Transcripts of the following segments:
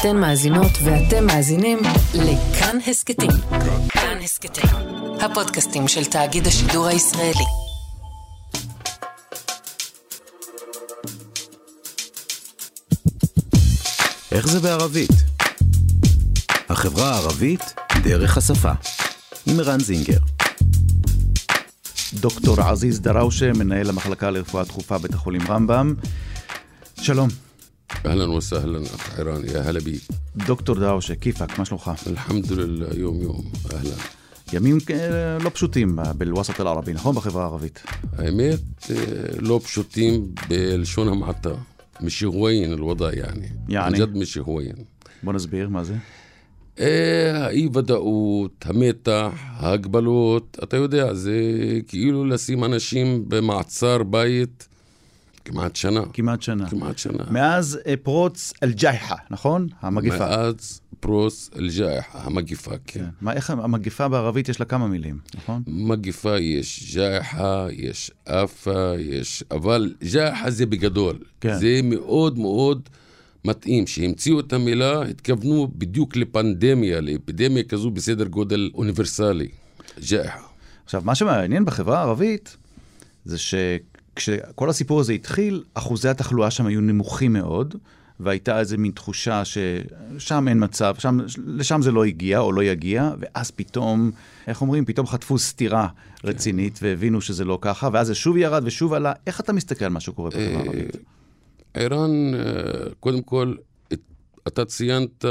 אתן מאזינות ואתם מאזינים לכאן הסקטים. כאן הסקטים, הפודקאסטים של תאגיד השידור הישראלי. איך זה בערבית? החברה הערבית דרך השפה. עם ערן זינגר. דוקטור עזיז דראושה, מנהל המחלקה לרפואה דחופה בית החולים רמב"ם. שלום. אהלן וסהלן, אח ערן, יא הלא בי. דוקטור דראושה, כיפק, מה שלומך? אלחמדוללה, יום יום, אהלן. ימים לא פשוטים בלווסט הערבי, נכון, בחברה הערבית? האמת, לא פשוטים בלשון המעטה. مش هوين الوضع يعني بجد مش هوين بنصبر ما ده ايه بداوا تمتح هقبلوت انت يودع ده كילו لسيم אנשים بمعצר بيت كمعت سنه ماز بروتس الجائحه نכון المجفه ماز بروتس الجائحه المجفه كان ما ايه المجفه بالعربيه יש لها كام مילים نכון مجفه יש جائحه יש افه יש אבל جائحه زي بجدول زي מאוד מאוד מתאים שהמציאו את המילה התכוונו בדיוק לפנדמיה לאפידמיה כזו בסדר גודל אוניברסלי جائحه עכשיו מה שמעניין בחברה הערבית זה ש כשכל הסיפור הזה התחיל, אחוזי התחלואה שם היו נמוכים מאוד, והייתה איזה מין תחושה ששם אין מצב, לשם זה לא הגיע או לא יגיע, ואז פתאום, איך אומרים, פתאום חטפו סתירה רצינית, והבינו שזה לא ככה, ואז זה שוב ירד ושוב עלה. איך אתה מסתכל על מה שקורה בחברה הערבית? ערן, קודם כל, אתה ציינת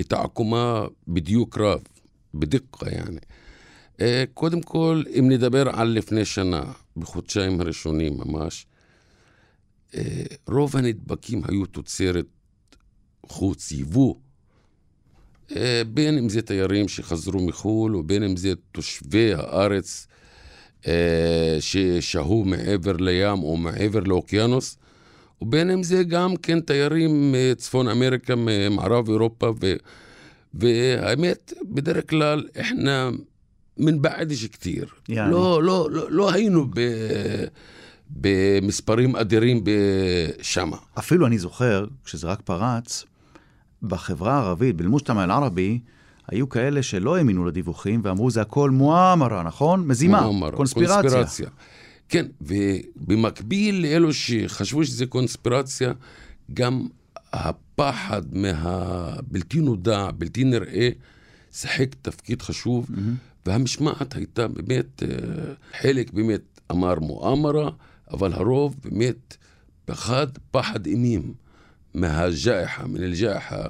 את העקומה בדיוק רב, בדיקה, יעני. קודם כל, אם נדבר על לפני שנה, בחודשיים הראשונים ממש, רוב הנדבקים היו תוצרת חוץ, ייבוא, בין אם זה תיירים שחזרו מחול, ובין אם זה תושבי הארץ ששהו מעבר לים או מעבר לאוקיינוס, ובין אם זה גם כן תיירים מצפון אמריקה, ממערב אירופה, והאמת, בדרך כלל, אנחנו من بعدش كتير يعني. לא לא לא לא היינו במספרים אדירים בשמה. אפילו אני זוכר כשזה רק פרץ בחברה הערבית بالمجتمع العربي היו כאלה שלא האמינו לדיווחים ואמרו זה הכל מואמרה, נכון? מזימה, קונספירציה. כן, ובמקביל לאלו שחשבו שזה קונספירציה גם הפחד מהבלתי נודע, בלתי נראה שיחק תפקיד חשוב. והמשמעת הייתה באמת, חלק באמת אמר מואמרה, אבל הרוב באמת פחד אימים מהג'איחה, מן הג'איחה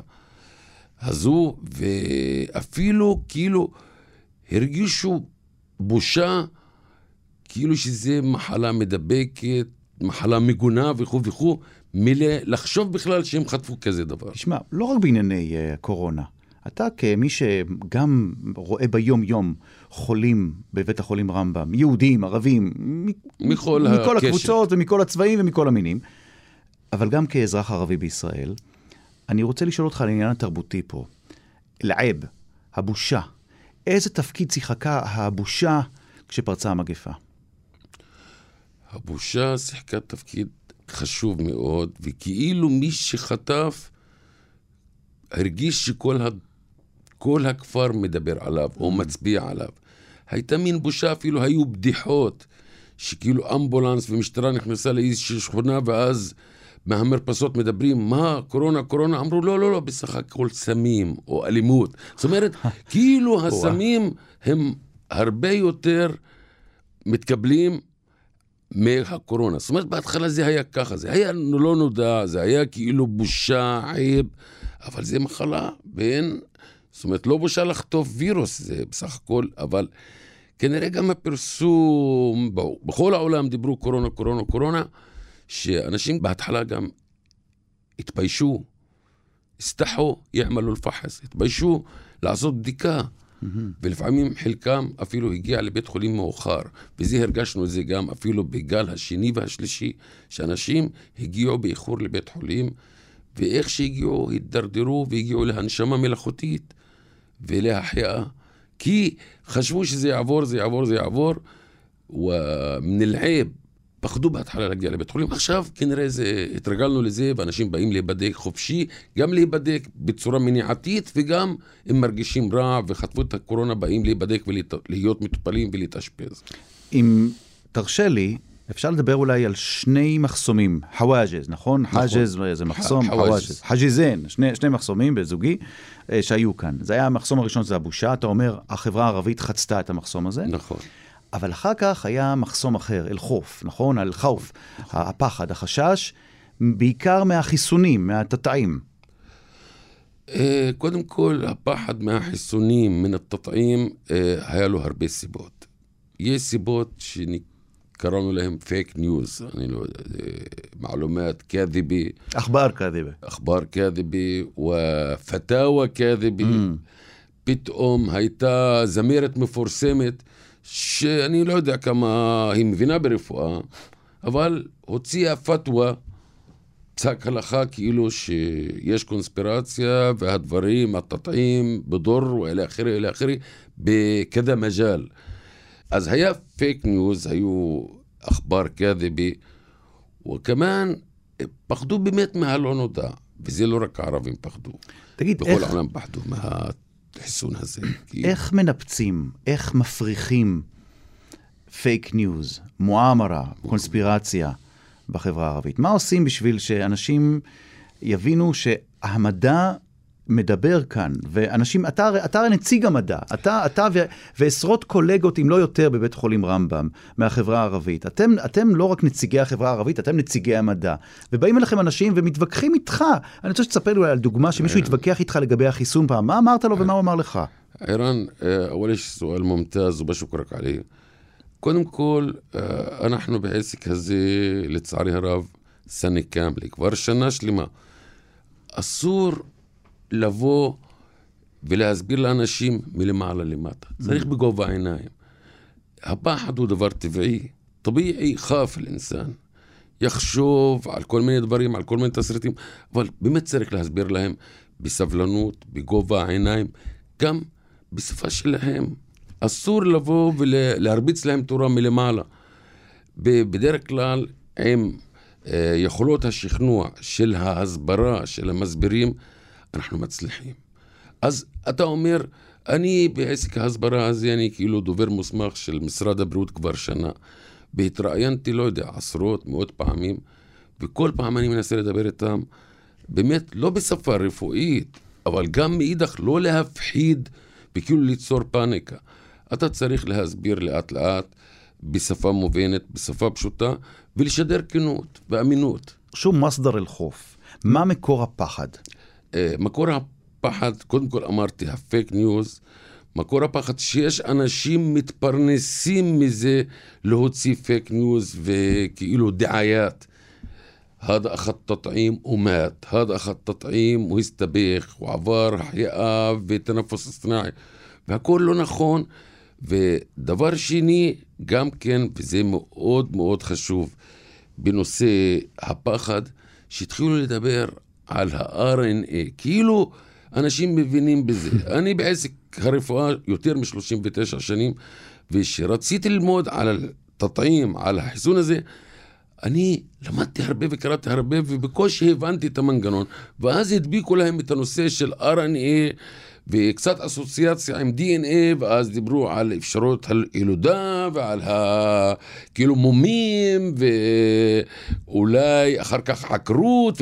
הזו, ואפילו כאילו הרגישו בושה, כאילו שזה מחלה מדבקת, מחלה מגונה וכו וכו, מלחשוב בכלל שהם חטפו כזה דבר. תשמע, לא רק בענייני קורונה. אתה כמי שגם רואה ביום-יום חולים בבית החולים רמב"ם, יהודים, ערבים, מכל הקבוצות ומכל הצבעים ומכל המינים, אבל גם כאזרח ערבי בישראל, אני רוצה לשאול אותך על העניין התרבותי פה. לעב, הבושה, איזה תפקיד שיחקה הבושה כשפרצה המגפה? הבושה שיחקה תפקיד חשוב מאוד, וכאילו מי שחטף הרגיש שכל כל הכפר מדבר עליו או מצביע עליו. הייתה מין בושה, אפילו היו בדיחות שכאילו אמבולנס ומשטרה נכנסה לאיזושהי שכונה ואז מהמרפסות מדברים מה קורונה קורונה, אמרו לא לא לא בסך הכל סמים או אלימות. זאת אומרת כאילו הסמים הם הרבה יותר מתקבלים מהקורונה. זאת אומרת בהתחלה זה היה ככה, זה היה לא נודע, זה היה כאילו בושה, עייב, אבל זה מחלה בין, זאת אומרת, לא בושה לחטוף וירוס, זה בסך הכל, אבל כנראה גם הפרסום, בכל העולם דיברו קורונה, קורונה, קורונה, שאנשים בהתחלה גם התביישו, הסתחו, יעמלו לפחס, התביישו לעשות בדיקה, ולפעמים חלקם אפילו הגיע לבית חולים מאוחר, וזה הרגשנו את זה גם אפילו בגל השני והשלישי, שאנשים הגיעו באיחור לבית חולים, ואיך שהגיעו, התדרדרו והגיעו להנשמה מלאכותית ולהחייאה, כי חשבו שזה יעבור, זה יעבור, זה יעבור, ומן العيب פחדו בהתחלה להגיע לבית חולים. עכשיו כנראה זה, התרגלנו לזה, ואנשים באים להיבדק חופשי, גם להיבדק בצורה מניעתית, וגם הם מרגישים רע וחטפו את הקורונה, באים להיבדק ולהיות מטופלים ולהתאשפז. אם תרשה לי, אפשר לדבר אולי על שני מחסומים, חוואג'ז, נכון? חאג'ז זה מחסום, חוואג'ז. חאג'זין, שני מחסומים בזוגי שהיו כאן. זה היה המחסום הראשון, זה הבושה, אתה אומר, החברה הערבית חצתה את המחסום הזה. נכון. אבל אחר כך היה מחסום אחר, אל חוף, נכון? אל חוף, הפחד, החשש, בעיקר מהחיסונים, מהתטעים. קודם כל, הפחד מהחיסונים, מן התטעים, היה לו הרבה סיבות. יש סיבות קראנו להם פייק ניוז, אני לא יודע, מעלומות כזיבי. אخبار כזיבי. אخبار כזיבי ופתאווה כזיבי. פתאום הייתה זמרת מפורסמת, שאני לא יודע כמה היא מבינה ברפואה, אבל הוציאה פתווה, פסק הלכה כאילו שיש קונספירציה, והדברים, התטעים, בדור, ואלה אחרי, בכזה מג'ל. אז היה פייק ניוז, היו אכבר כזבי, וכמובן פחדו באמת מהלא נודע, וזה לא רק הערבים פחדו. תגיד, בכל העולם פחדו מהחיסון הזה. איך מנפצים, איך מפריחים פייק ניוז, מואמרה, קונספירציה בחברה הערבית? מה עושים בשביל שאנשים יבינו שהמדע מדבר כאן, ואנשים, אתה נציג המדע, אתה ועשרות קולגות, אם לא יותר, בבית חולים רמב"ם, מהחברה הערבית. אתם לא רק נציגי החברה הערבית, אתם נציגי המדע. ובאים אליכם אנשים ומתווכחים איתך. אני רוצה שתספר לי על דוגמה שמישהו התווכח איתך לגבי החיסון פעם. מה אמרת לו ומה הוא אמר לך? ערן, אולי שסואל מומתז ובשוקרק עלי. קודם כל, אנחנו בעסק הזה, לצערי הרב, סנה קמלי, כבר שנה שלמה. אסור לבוא ולהסביר לאנשים מלמעלה למטה. צריך בגובה העיניים. הפחד הוא דבר טבעי. טבעי חף לאינסן. יחשוב על כל מיני דברים, על כל מיני תסריטים, אבל באמת צריך להסביר להם בסבלנות, בגובה העיניים, גם בשפה שלהם. אסור לבוא ולהרביץ להם תורה מלמעלה. בדרך כלל, עם יכולות השכנוע של ההסברה, של המסבירים, אנחנו מצליחים. אז אתה אומר, אני בעסק ההסברה הזה, אני כאילו דובר מוסמך של משרד הבריאות כבר שנה, והתראיינתי, לא יודע, עשרות, מאות פעמים, וכל פעם אני מנסה לדבר איתם, באמת לא בשפה רפואית, אבל גם מאידך לא להפחיד, וכאילו ליצור פאניקה. אתה צריך להסביר לאט לאט, בשפה מובנת, בשפה פשוטה, ולשדר כנות ואמינות. שום מסדר לחוף? מה מקור הפחד? מקור הפחד, קודם כל אמרתי, הפייק ניוז, מקור הפחד שיש אנשים מתפרנסים מזה להוציא פייק ניוז וכאילו דעיית. هذا أخذ تطعيم ومات، هذا أخذ تطعيم והסתבך ועבר החייאה ותנפוס אסטנאי. והכל לא נכון. ודבר שני, גם כן, וזה מאוד מאוד חשוב, בנושא הפחד, שהתחילו לדבר על ה-RNA, כאילו אנשים מבינים בזה. אני בעסק הרפואה יותר מ-39 שנים, ושרציתי ללמוד על התטעים, על החיסון הזה, אני למדתי הרבה וקראתי הרבה, ובקושי הבנתי את המנגנון, ואז הדביקו להם את הנושא של RNA, וקצת אסוציאציה עם DNA, ואז דיברו על אפשרות הילודה, ועל כאילו מומים, ואולי אחר כך עקרות,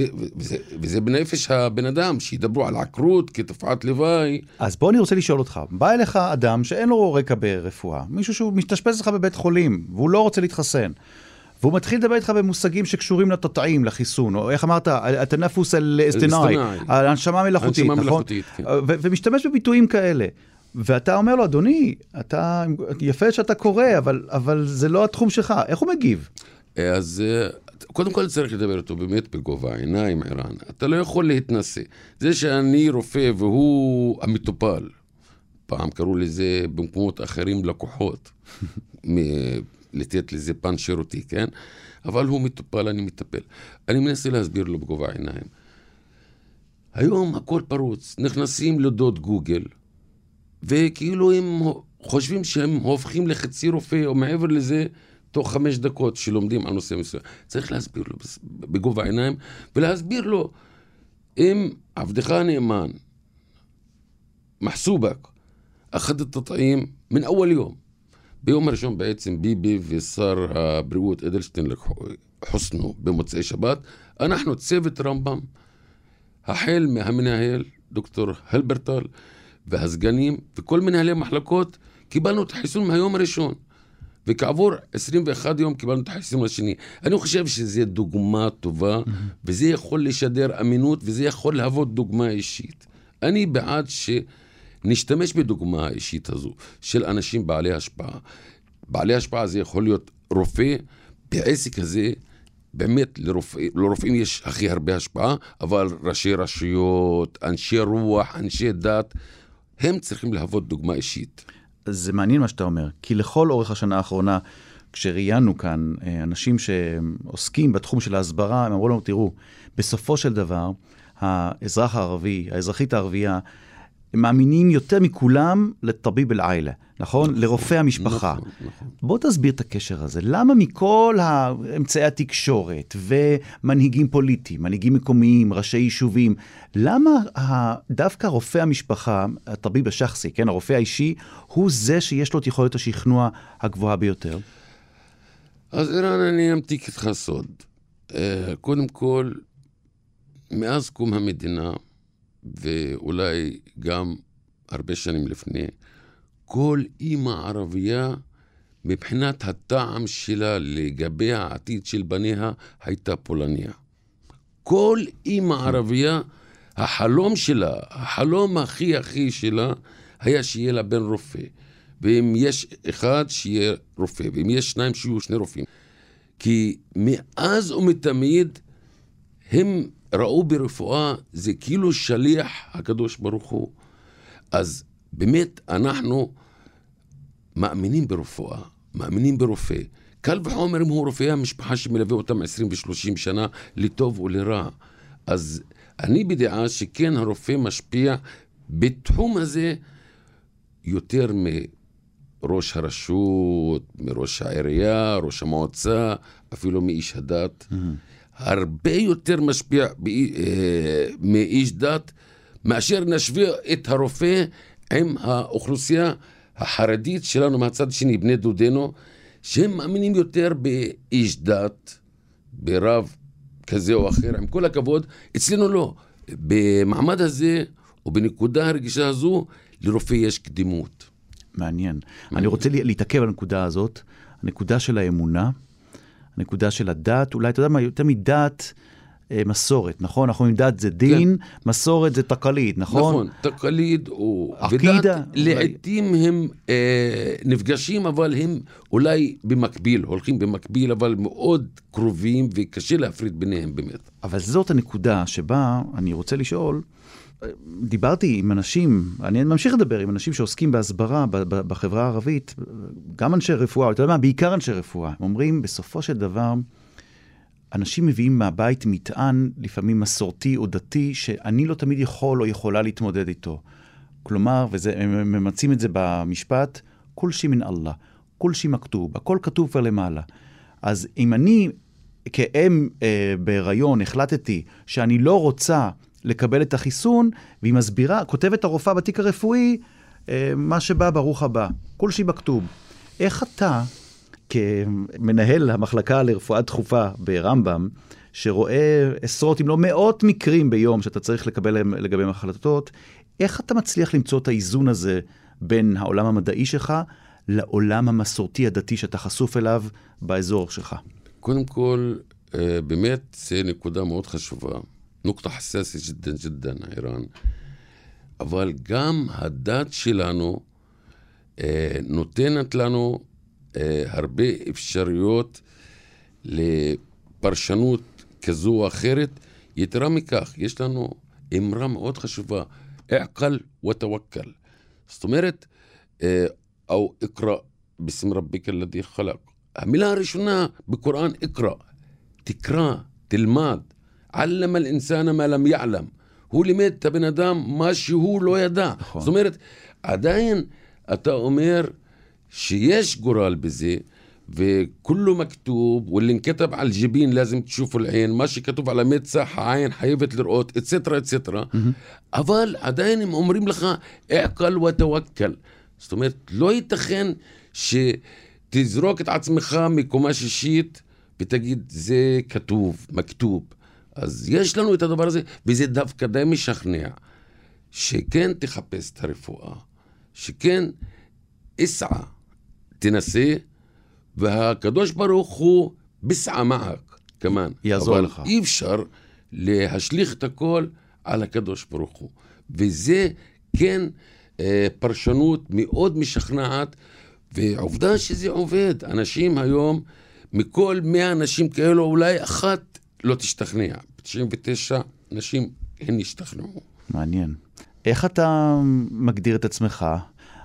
וזה בנפש הבן אדם, שידברו על עקרות כתופעת לוואי. אז בוא אני רוצה לשאול אותך, בא אליך אדם שאין לו רקע ברפואה, מישהו שהוא משתשפז לך בבית חולים, והוא לא רוצה להתחסן, והוא מתחיל לדבר איתך במושגים שקשורים לתטעים, לחיסון, או איך אמרת, התנפוס אל-אסטנאי, הנשמה מלאכותית, נכון? ומשתמש בביטויים כאלה. ואתה אומר לו, אדוני, יפה שאתה קורא, אבל זה לא התחום שלך. איך הוא מגיב? אז קודם כל צריך לדבר אותו באמת בגובה העיניים, ערן. אתה לא יכול להתנסה. זה שאני רופא והוא המטופל. פעם קראו לזה במקומות אחרים לקוחות. לתת לזה פן שירותי, כן? אבל הוא מטופל, אני מטפל. אני מנסה להסביר לו בגובה העיניים. היום הכל פרוץ, נכנסים לדוד גוגל, וכאילו הם חושבים שהם הופכים לחצי רופא, או מעבר לזה, תוך 5 דקות שלומדים על נושא מסוים, צריך להסביר לו בגובה העיניים, ולהסביר לו, אם עבדך נאמן, מחסובק, אכד את התטעים מן אול יום. ביום הראשון בעצם ביבי ושר הבריאות אדלשטיין חוסנו במוצאי שבת, אנחנו צוות רמב"ם, החל מהמנהל, דוקטור הלברטל, והסגנים, וכל מנהלי מחלקות, קיבלנו את החיסון מהיום הראשון. וכעבור 21 יום קיבלנו את החיסון השני. אני חושב שזה דוגמה טובה, וזה יכול לשדר אמינות, וזה יכול להוות דוגמה אישית. אני בעד שנשתמש בדוגמה האישית הזו, של אנשים בעלי השפעה. בעלי השפעה זה יכול להיות רופא, בעסק הזה, באמת לרופאים יש הכי הרבה השפעה, אבל ראשי רשויות, אנשי רוח, אנשי דת, הם צריכים להוות דוגמה אישית. זה מעניין מה שאתה אומר, כי לכל אורך השנה האחרונה, כשראיינו כאן אנשים שעוסקים בתחום של ההסברה, הם אמרו לנו, תראו, בסופו של דבר, האזרח הערבי, האזרחית הערבייה, מאמינים יותר מכולם לטביב אל-עילה, נכון? לרופא המשפחה. בוא תסביר את הקשר הזה. למה מכל האמצעי התקשורת ומנהיגים פוליטיים, מנהיגים מקומיים, ראשי יישובים, למה דווקא רופא המשפחה, הטביב השחסי, כן, הרופא האישי, הוא זה שיש לו את יכולת השכנוע הגבוהה ביותר? אז אירן, אני אמתיק איתך סוד. קודם כל, מאז קום המדינה, ואולי גם הרבה שנים לפני, כל אימא ערבייה, מבחינת הטעם שלה לגבי העתיד של בניה, הייתה פולניה. כל אימא ערבייה, החלום שלה, החלום הכי הכי שלה, היה שיהיה לה בן רופא. ואם יש אחד, שיהיה רופא. ואם יש שניים, שיהיו שני רופאים. כי מאז ומתמיד, הם ראו ברפואה, זה כאילו שליח הקדוש ברוך הוא. אז באמת אנחנו מאמינים ברפואה, מאמינים ברופא. קל וחומר אם הוא רופא המשפחה שמלווה אותם 20 ו-30 שנה, לטוב ולרע. אז אני בדעה שכן הרופא משפיע בתחום הזה יותר מראש הרשות, מראש העירייה, ראש המועצה, אפילו מאיש הדת. הרבה יותר משפיע מאיש דת, מאשר נשווה את הרופא עם האוכלוסייה החרדית שלנו מהצד שני, בני דודנו, שהם מאמינים יותר באיש דת, ברב כזה או אחר, עם כל הכבוד. אצלנו לא. במעמד הזה, או בנקודה הרגישה הזו, לרופא יש קדימות. מעניין. אני רוצה להתעכב על הנקודה הזאת, הנקודה של האמונה, הנקודה של הדת, אולי אתה יודע מה, יותר מדת מסורת, נכון? אנחנו עם דת זה דין, כן. מסורת זה תקליד, נכון? נכון, תקליד או... עקידה. ודת אולי... לעתים הם נפגשים, אבל הם אולי במקביל, הולכים במקביל, אבל מאוד קרובים וקשה להפריד ביניהם באמת. אבל זאת הנקודה שבה אני רוצה לשאול, דיברתי עם אנשים, אני ממשיך לדבר עם אנשים שעוסקים בהסברה בחברה הערבית, גם אנשי רפואה, אתה יודע מה, בעיקר אנשי רפואה. הם אומרים, בסופו של דבר, אנשים מביאים מהבית מטען, לפעמים מסורתי או דתי, שאני לא תמיד יכול או יכולה להתמודד איתו. כלומר, והם ממצים את זה במשפט, כל שי מן אללה, כל שי מכתוב, הכל כתוב כבר למעלה. אז אם אני, כאם בהיריון, החלטתי שאני לא רוצה לקבל את החיסון, והיא מסבירה, כותבת הרופאה בתיק הרפואי, מה שבא ברוך הבא, כל שהיא בכתוב. איך אתה, כמנהל המחלקה לרפואה דחופה ברמב"ם, שרואה עשרות אם לא מאות מקרים ביום, שאתה צריך לקבל לגבי החלטות, איך אתה מצליח למצוא את האיזון הזה, בין העולם המדעי שלך, לעולם המסורתי הדתי שאתה חשוף אליו, באזור שלך? קודם כל, באמת, זה נקודה מאוד חשובה. נקודה חססית גדן גדן, איראן. אבל גם הדת שלנו נותנת לנו הרבה אפשרויות לפרשנות כזו או אחרת. יתרה מכך, יש לנו אמרה מאוד חשובה, אעקל ותווקל. זאת אומרת, או אקרא בשם רביקה הלדי חלק. המילה הראשונה בקוראן אקרא, תקרא, תלמד. علم الانسان ما لم يعلم, הוא לימד את הבן אדם מה שהוא לא ידע. זאת אומרת, עדיין אתה אומר שיש גורל בזה, وكله مكتوب، واللي انكتب على الجبين لازم تشوفوا العين، ماشي كتب على متسح عين حيبت لرؤوت اتسترا اتسترا. אבל עדיין הם אומרים לך اعقل وتوكل. זאת אומרת, לא ייתכן שתזרוק את עצמך מקומה שישית ותגיד זה כתוב, מכתוב. אז יש לנו את הדבר הזה, וזה דווקא די משכנע, שכן תחפש את הרפואה, שכן אסעה, תנסה, והקדוש ברוך הוא בסעה מעק, כמובן. יעזור לך. אבל אי אפשר להשליך את הכל על הקדוש ברוך הוא. וזה כן פרשנות מאוד משכנעת, ועובדה שזה עובד. אנשים היום, מכל 100 אנשים כאלו, אולי אחת לא תשתכנע. 99 אנשים הן ישתכנעו. מעניין. איך אתה מגדיר את עצמך?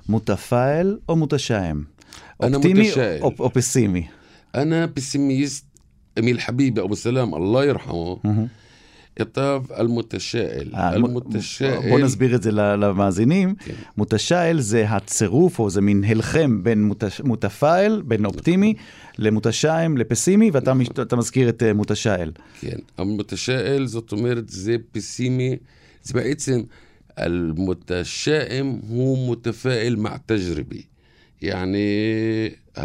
מותפעל או מותשעם? אופטימי או פסימי? אני פסימיסט. אמיל חביבי אבו סלאם, אללה ירחמו, כתב על מותשאל. בוא נסביר את זה למאזינים. מותשאל זה הצירוף, או זה מן הלחם בין מותפעל, בין אופטימי, למותשעם, לפסימי, ואתה מזכיר את מותשאל. כן, המותשאל זאת אומרת זה פסימי, זה בעצם المتشائم هو متفائل مع تجربه يعني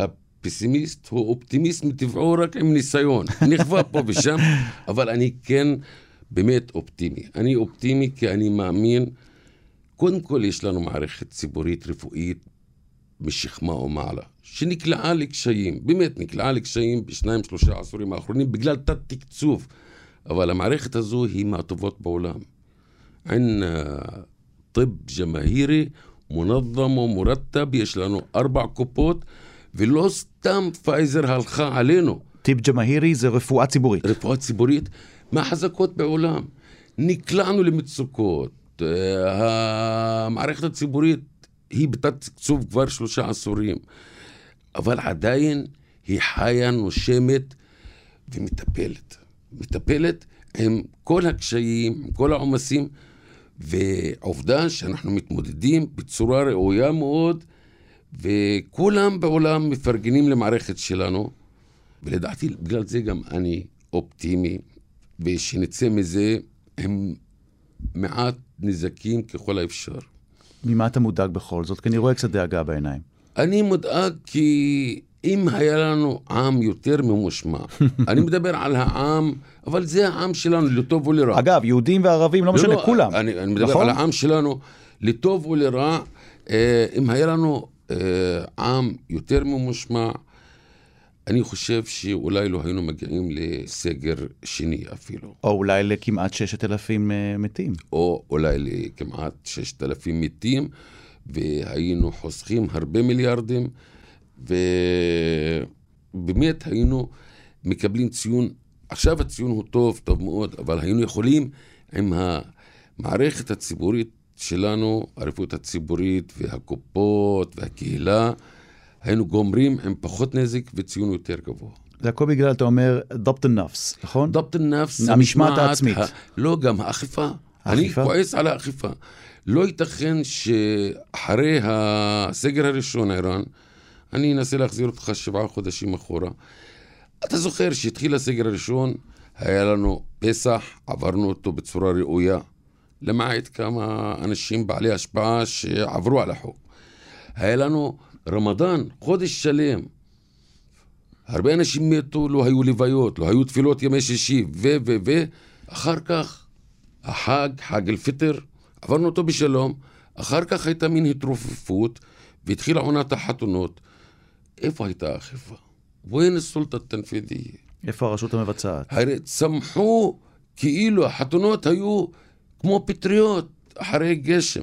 البيسيميست هو اوبتيميست متفعورك من نسيون نخفى بو بشام אבל אני כן באמת אופטימי. אני אופטימי כי אני מאמין. קודם כל יש לנו מערכת ציבורית רפואית משכמה ומעלה שנקלעה לקשיים, באמת נקלעה לקשיים בשניים שלושה עשורים האחרונים בגלל תת תקצוב, אבל המערכת הזו היא מהטובות בעולם. عندنا طب جماهيري منظم ومرتب. יש לנו 4 קופות ולא סתם פייזר הלכה עלינו. טיפ ג'מהירי זה רפואה ציבורית. רפואה ציבורית מהחזקות בעולם. נקלענו למצוקות. המערכת הציבורית היא בתת קצוב כבר 3 עשורים. אבל עדיין היא חיה, נושמת ומטפלת. מטפלת עם כל הקשיים, עם כל העומסים, ועובדה שאנחנו מתמודדים בצורה ראויה מאוד, וכולם בעולם מפרגנים למערכת שלנו, ולדעתי בגלל זה גם אני אופטימי, ושנצא מזה הם מעט נזקים ככל האפשר. ממה אתה מודאג בכל זאת? כי אני רואה קצת דאגה בעיניים. אני מודאג כי אם היה לנו עם יותר ממושמע, אני מדבר על העם, אבל זה העם שלנו, לטוב ולרע. אגב, יהודים וערבים, לא משנה, כולם. אני מדבר על העם שלנו, לטוב ולרע. אם היה לנו עם יותר ממושמע, אני חושב שאולי לא היינו מגיעים לסגר שני אפילו. או אולי לכמעט 6,000 מתים. או אולי לכמעט 6,000 מתים, והיינו חוסכים הרבה מיליארדים, ובאמת היינו מקבלים ציון. עכשיו הציון הוא טוב, טוב מאוד, אבל היינו יכולים עם המערכת הציבורית שלנו, הרפואות הציבורית והקופות והקהילה, היינו גומרים עם פחות נזק וציון יותר גבוה. זה הכל בגלל, אתה אומר, דבט הנפס, נכון? דבט הנפס, המשמעת העצמית. לא, גם האכיפה. אני כועס על האכיפה. לא ייתכן שאחרי הסגר הראשון, איראן, אני אנסה להחזיר אותך 7 חודשים אחורה. אתה זוכר שהתחיל הסגר הראשון, היה לנו פסח, עברנו אותו בצורה ראויה, למעט כמה אנשים בעלי השפעה שעברו על החוק. היה לנו רמדאן, חודש שלם. הרבה אנשים מתו, לא היו לוויות, לא היו תפילות ימי שישי, אחר כך החג, חג אל-פיטר, עברנו אותו בשלום, אחר כך הייתה מין התרופפות, והתחילה עונת החתונות. איפה הייתה האכיפה? ואין הסולטה התנפידיה? איפה הרשות המבצעת? הרי צמחו כאילו החתונות היו כמו פטריות אחרי גשם.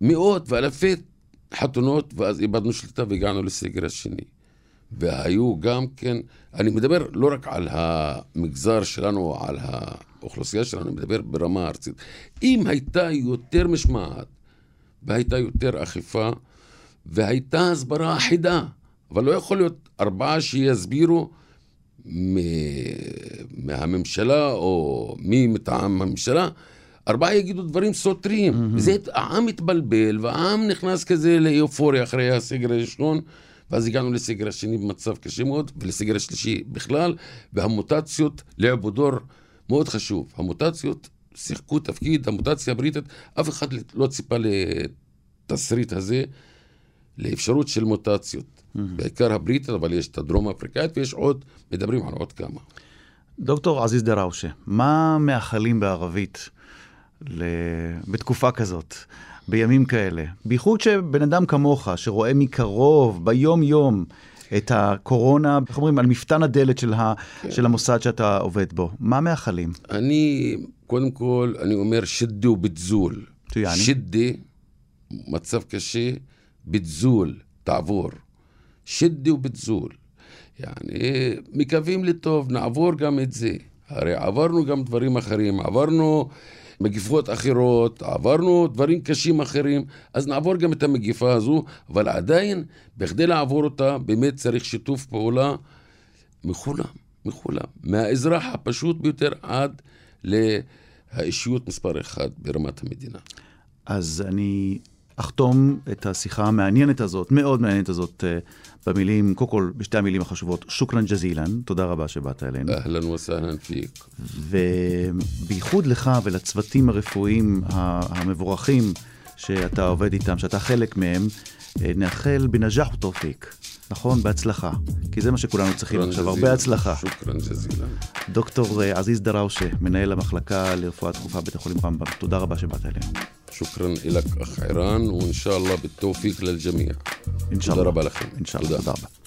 מאות ואלפי חתונות, ואז איבדנו שליטה והגענו לסגר השני. והיו גם כן, אני מדבר לא רק על המגזר שלנו, על האוכלוסייה שלנו, אני מדבר ברמה ארצית. אם הייתה יותר משמעת והייתה יותר אכיפה, והייתה הסברה אחידה, אבל לא יכול להיות 4 שיסבירו מהממשלה או מי מטעם הממשלה, 4 יגידו דברים סותרים. העם מתבלבל, והעם נכנס כזה לאופוריה אחרי הסגר הראשון, ואז הגענו לסגר השני במצב קשה מאוד, ולסגר השלישי בכלל, והמוטציות לעבודור מאוד חשוב. המוטציות שיחקו תפקיד, המוטציה הבריטית, אף אחד לא ציפה לתסריט הזה, לאפשרות של מוטציות. בעיקר הבריטית, אבל יש את הדרום האפריקאית, ויש עוד, מדברים על עוד כמה. דוקטור עזיז דראוש, מה מאחלים בערבית בתקופה כזאת, בימים כאלה? בייחוד שבן אדם כמוך, שרואה מקרוב, ביום יום, את הקורונה, איך אומרים, על מפתן הדלת של המוסד שאתה עובד בו. מה מאחלים? אני, קודם כל, אני אומר שדו בטזול. שדי, מצב קשה, בטזול, תעבור. שדו בטזול. يعني מקווים לטוב, נעבור גם את זה. הרי עברנו גם דברים אחרים, עברנו מגיפות אחרות, עברנו דברים קשים אחרים, אז נעבור גם את המגיפה הזו, אבל עדיין, בכדי לעבור אותה, באמת צריך שיתוף פעולה מכולם. מהאזרח הפשוט ביותר עד לאישיות מספר אחד ברמת המדינה. אז אני אחתום את השיחה המעניינת הזאת, מאוד מעניינת הזאת, במילים, קודם כל, בשתי המילים החשובות, שוקרן ג'זילן, תודה רבה שבאת אלינו. אהלן וסהלן פיק. ובייחוד לך ולצוותים הרפואיים המבורכים שאתה עובד איתם, שאתה חלק מהם, נאחל בנג'ח ותופיק, נכון? בהצלחה. כי זה מה שכולנו צריכים עכשיו, הרבה הצלחה. שוקרן ג'זילן. דוקטור עזיז דראוש, מנהל המחלקה לרפואה דחופה בית החולים רמב"ם, תודה רבה שבאת אלינו. شكرا لك أخ عيران وإن شاء الله بالتوفيق للجميع إن شاء الله. تدرب لكم إن شاء الله.